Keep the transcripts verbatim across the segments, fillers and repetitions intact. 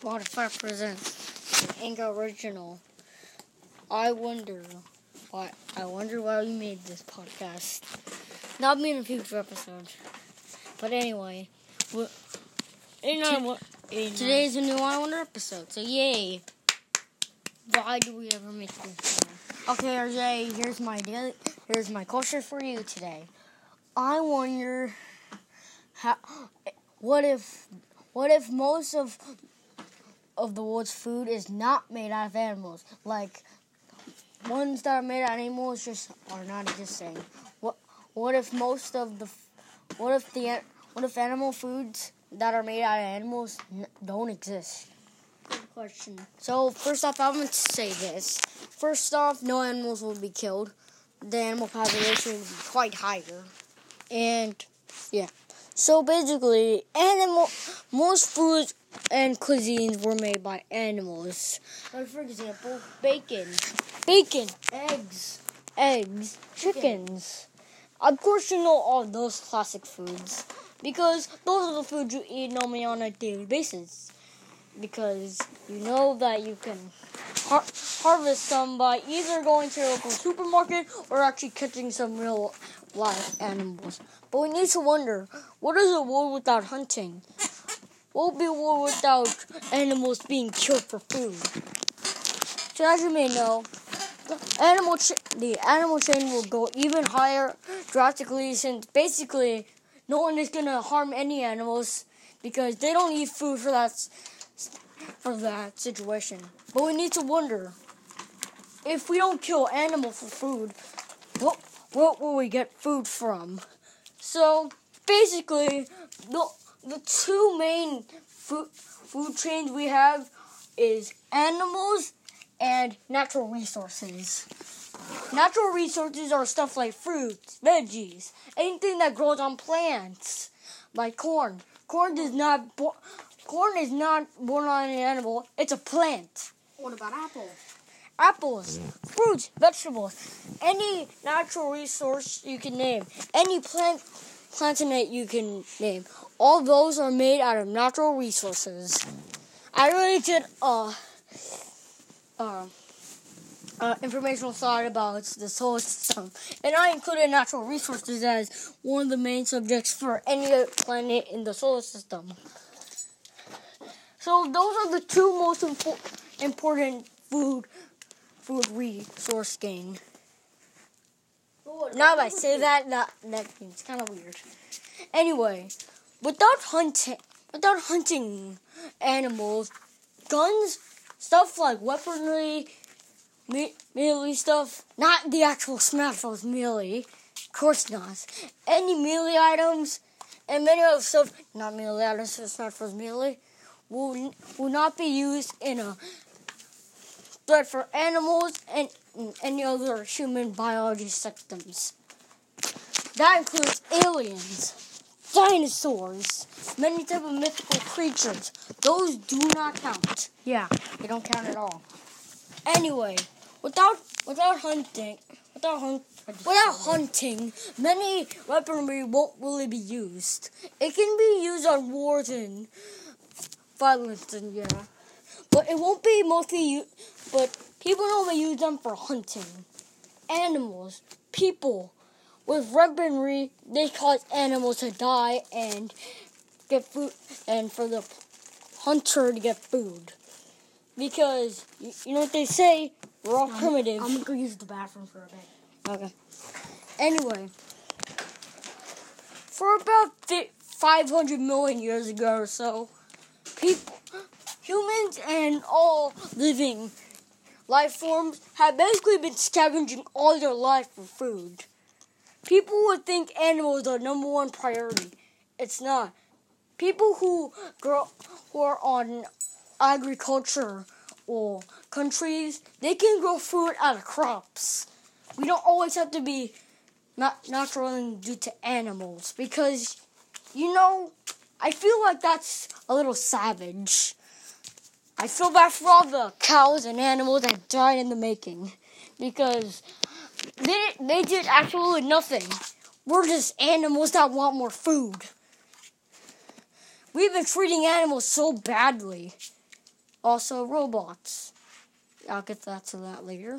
Spotify presents the Inga original, I Wonder Why. I wonder why we made this podcast. That'll be in a future episode. But anyway, we're, in our, in today's a new I Wonder episode, so yay. Why do we ever make this? Okay, R J, here's my daily, here's my culture for you today. I wonder how. What if? What if most of of the world's food is not made out of animals? Like ones that are made out of animals just are not existing. What? What if most of the? What if the? What if animal foods that are made out of animals n- don't exist? Good question. So first off, I want to say this. First off, no animals will be killed. The animal population will be quite higher, and yeah. So basically, animal most foods and cuisines were made by animals. Like for example, bacon, bacon, eggs, eggs, chickens. Chicken. Of course, you know all those classic foods because those are the foods you eat normally on a daily basis. Because you know that you can har- harvest some by either going to a local supermarket or actually catching some real live animals. But we need to wonder, what is a world without hunting? What would be a world without animals being killed for food? So as you may know, the animal, ch- the animal chain will go even higher drastically since basically no one is going to harm any animals because they don't need food for that for that situation. But we need to wonder, if we don't kill animal for food, what, what will we get food from? So, basically, the, the two main food, food chains we have is animals and natural resources. Natural resources are stuff like fruits, veggies, anything that grows on plants, like corn. Corn does not... Bo- Corn is not born on an animal, it's a plant. What about apples? Apples, fruits, vegetables, any natural resource you can name, any plant, plantinate you can name. All those are made out of natural resources. I really did uh, uh, uh, informational thought about this whole system, and I included natural resources as one of the main subjects for any planet in the solar system. So those are the two most impo- important food food resource gain. Now if I say that, that, that seems kind of weird. Anyway, without hunting, without hunting animals, guns, stuff like weaponry, me- melee stuff, not the actual Smash Bros. Melee, of course not. Any melee items, and many other stuff, not melee items, Smash Bros. Melee, Will, will not be used in a threat for animals and, and any other human biology systems. That includes aliens, dinosaurs, many type of mythical creatures. Those do not count. Yeah, they don't count at all. Anyway, without without hunting, without hun- without hunting, many weaponry won't really be used. It can be used on wars and violence, and yeah, but it won't be mostly used, but people normally use them for hunting. Animals, people, with weaponry, they cause animals to die and get food, and for the hunter to get food. Because, you, you know what they say, we're all I'm, primitive. I'm gonna use the bathroom for a bit. Okay. Anyway, for about five hundred million years ago or so, people, humans and all living life forms have basically been scavenging all their life for food. People would think animals are number one priority. It's not. People who grow who are on agriculture or countries, they can grow food out of crops. We don't always have to be not naturally due to animals because, you know, I feel like that's a little savage. I feel bad for all the cows and animals that died in the making because they they did absolutely nothing. We're just animals that want more food. We've been treating animals so badly. Also robots. I'll get that to that later.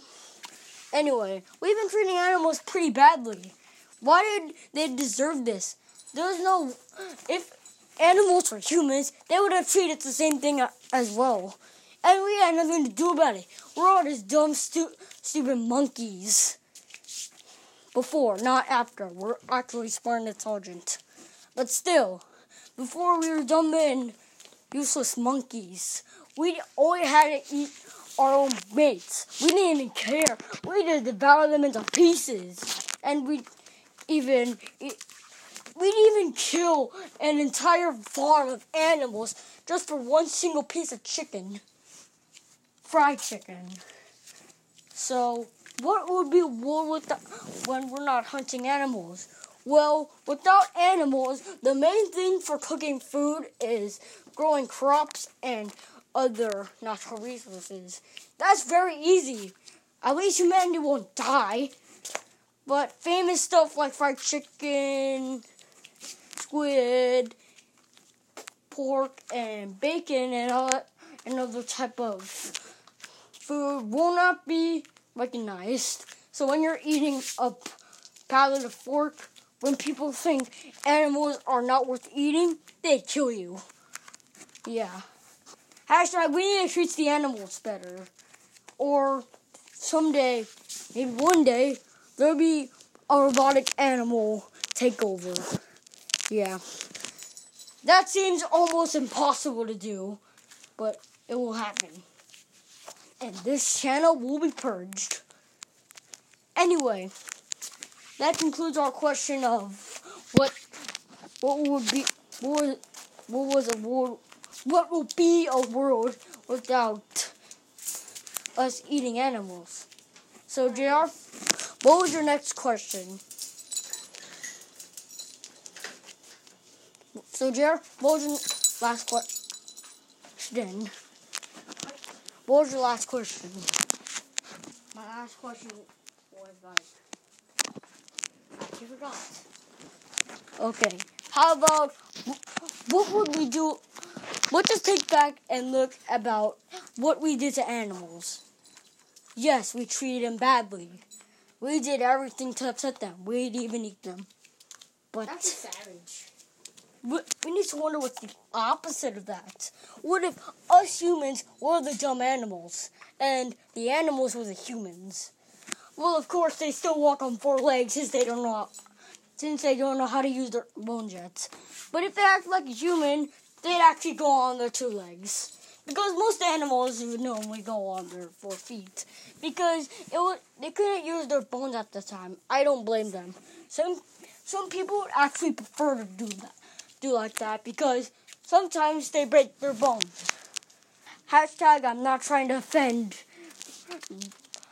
Anyway, we've been treating animals pretty badly. Why did they deserve this? There's no... If animals were humans, they would have treated the same thing as well. And we had nothing to do about it. We're all just dumb, stu- stupid monkeys. Before, not after. We're actually smart and intelligent. But still, before we were dumb and useless monkeys. We only had to eat our own mates. We didn't even care. We just devoured them into pieces. And we even... It, We'd even kill an entire farm of animals just for one single piece of chicken. Fried chicken. So, what would be war without, when we're not hunting animals? Well, without animals, the main thing for cooking food is growing crops and other natural resources. That's very easy. At least humanity won't die. But famous stuff like fried chicken, squid, pork, and bacon, and all that, and other type of food will not be recognized. So when you're eating a pallet of pork, when people think animals are not worth eating, they kill you. Yeah. Hashtag, we need to treat the animals better. Or someday, maybe one day, there'll be a robotic animal takeover. Yeah. That seems almost impossible to do, but it will happen. And this channel will be purged. Anyway, that concludes our question of what what would be what what was a world what will be a world without us eating animals. So J R, what was your next question? So, Jared, what was your last question? What was your last question? My last question was like... I forgot. Okay. How about... What would we do... Let's just take back and look about what we did to animals. Yes, we treated them badly. We did everything to upset them. We didn't even eat them. But... That's a savage. We need to wonder what's the opposite of that. What if us humans were the dumb animals, and the animals were the humans? Well, of course, they still walk on four legs since they don't know how, since they don't know how to use their bone jets. But if they act like a human, they'd actually go on their two legs. Because most animals would normally go on their four feet. Because it would, they couldn't use their bones at the time. I don't blame them. Some, some people would actually prefer to do that. do like that because sometimes they break their bones. Hashtag, I'm not trying to offend.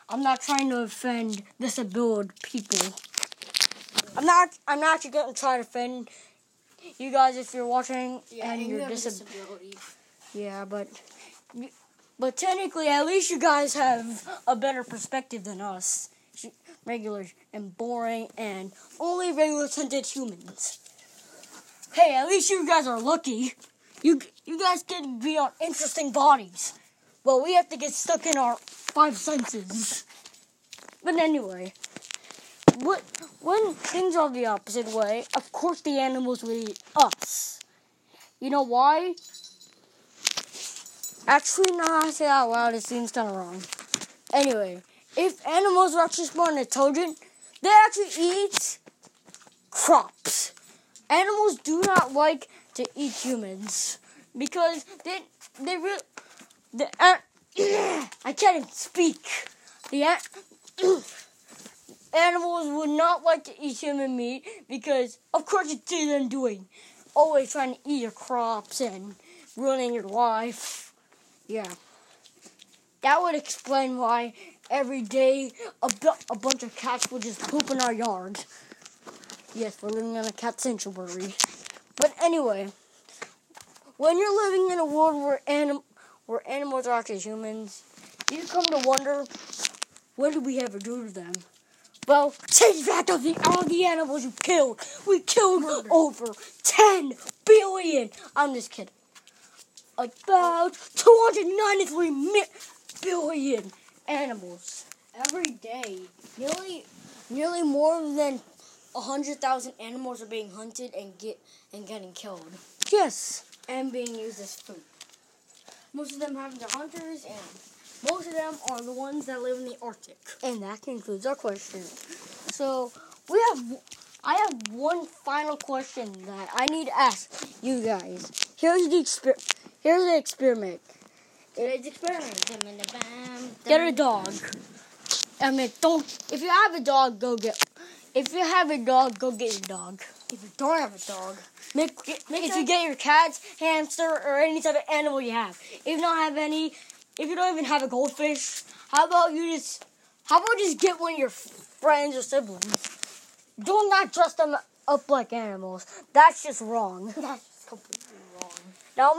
I'm not trying to offend disabled people. I'm not. I'm not actually going to try to offend you guys if you're watching yeah, and, and you're you disab- disability. Yeah, but but technically, at least you guys have a better perspective than us, regular and boring and only regular-tinted humans. Hey, at least you guys are lucky. You you guys can be on interesting bodies. Well, we have to get stuck in our five senses. But anyway, what when things are the opposite way, of course the animals will eat us. You know why? Actually, now I say that out loud, it seems kind of wrong. Anyway, if animals are actually smart and intelligent, they actually eat crops. Animals do not like to eat humans because they they really the uh, I can't even speak. The uh, animals would not like to eat human meat because of course you see them doing always trying to eat your crops and ruining your life. Yeah, that would explain why every day a, a bunch of cats would just poop in our yard. Yes, we're living in a cat sanctuary. But anyway, when you're living in a world where anim- where animals are actually humans, you come to wonder, what did we ever do to them? Well, take back of the, all the animals you killed. We killed Murder. over ten billion. I'm just kidding. about two hundred ninety-three billion animals every day. Nearly, nearly more than one hundred thousand animals are being hunted and get and getting killed. Yes, and being used as food. Most of them have the hunters, and most of them are the ones that live in the Arctic. And that concludes our question. So we have. I have one final question that I need to ask you guys. Here's the exper- here's the experiment. Today's experiment. Get a dog. I mean, don't. If you have a dog, go get. If you have a dog, go get your dog. If you don't have a dog, make, get, make if you get your cats, hamster, or any type of animal you have. If you don't have any, if you don't even have a goldfish, how about you just? How about just get one of your friends or siblings? Do not dress them up like animals. That's just wrong. That's just completely wrong. Now,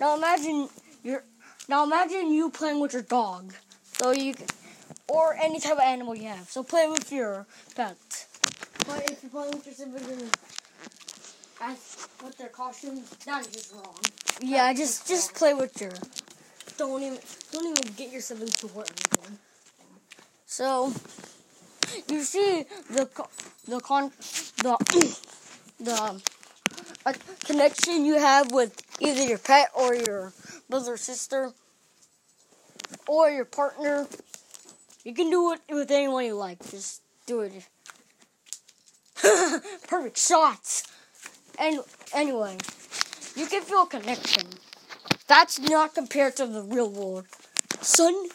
now imagine you're, now imagine you playing with your dog, so you can, or any type of animal you have. So play with your pet. But if you're playing with your siblings, as with their costumes, that's just wrong. That's yeah, just just wrong. Play with your. Don't even don't even get your siblings to wear anything. So. You see the the con the the uh, connection you have with either your pet or your brother or sister or your partner. You can do it with anyone you like. Just do it. Perfect shots. And anyway, you can feel a connection. That's not compared to the real world, son.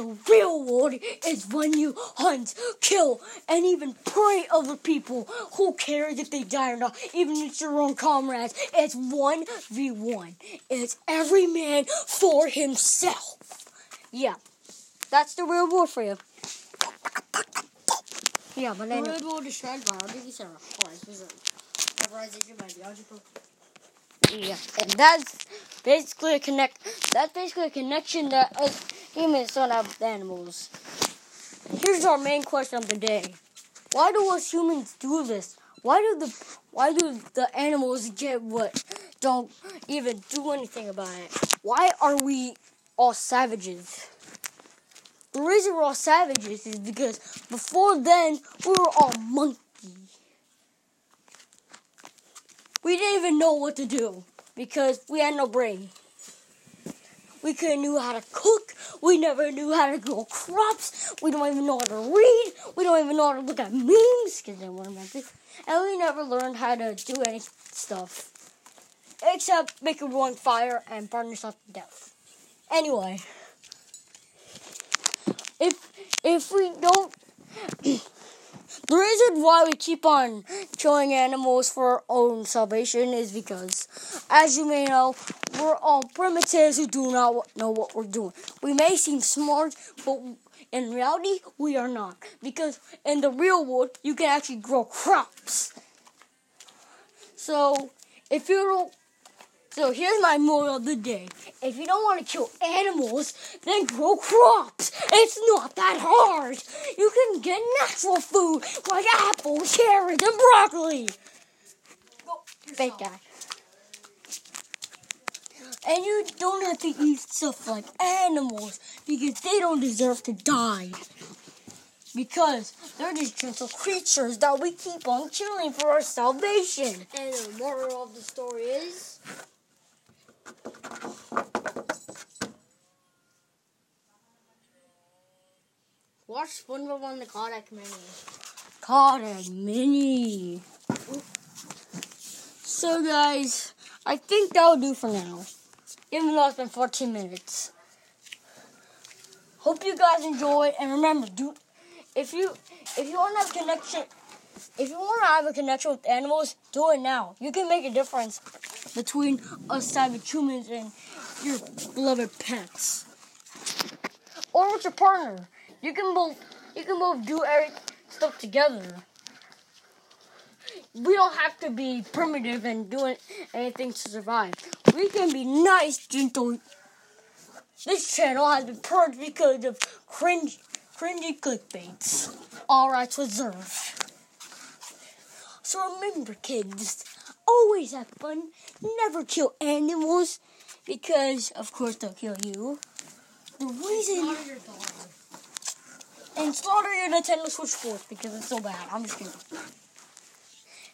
The real world is when you hunt, kill, and even prey over people. Who cares if they die or not? Even if it's your own comrades. It's one v one. It's every man for himself. Yeah. That's the real world for you. Yeah, but then... The real world is described by memorization by the algebra. Yeah, and that's basically a connect... That's basically a connection that... Uh, Humans don't have animals. Here's our main question of the day: why do us humans do this? Why do the why do the animals get what don't even do anything about it? Why are we all savages? The reason we're all savages is because before then we were all monkeys. We didn't even know what to do because we had no brain. We couldn't know how to cook. We never knew how to grow crops. We don't even know how to read. We don't even know how to look at memes. Because they weren't meant to. And we never learned how to do any stuff. Except make a roaring fire and burn yourself to death. Anyway. If, if we don't... The reason why we keep on killing animals for our own salvation is because, as you may know, we're all primitives who do not know what we're doing. We may seem smart, but in reality, we are not. Because in the real world, you can actually grow crops. So, if you don't... So, here's my moral of the day. If you don't want to kill animals, then grow crops. It's not that hard. You can get natural food like apples, carrots, and broccoli. Fake guy. And you don't have to eat stuff like animals because they don't deserve to die. Because they're just gentle creatures that we keep on killing for our salvation. And the moral of the story is... Watch SpongeBob on the Kodak Mini. Kodak Mini. So guys, I think that'll do for now. Even though it's been fourteen minutes. Hope you guys enjoyed, and remember, do if you if you want to have connection, if you want to have a connection with animals, do it now. You can make a difference between us savage humans and your beloved pets, or with your partner. You can both you can both do stuff together. We don't have to be primitive and doing anything to survive. We can be nice, gentle. This channel has been purged because of cringe, cringy clickbaits. All rights reserved. So remember, kids, always have fun. Never kill animals. because of course they'll kill you. The reason and slaughter your Nintendo Switch Sports because it's so bad. I'm just kidding.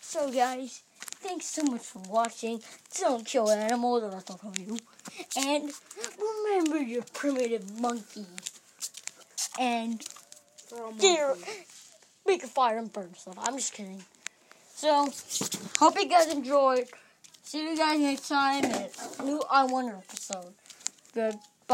So guys, thanks so much for watching. Don't kill animals or I'll talk about you. And remember your primitive monkey. And dear, make a fire and burn stuff. I'm just kidding. So, hope you guys enjoyed. See you guys next time in a new I Wonder episode. Goodbye.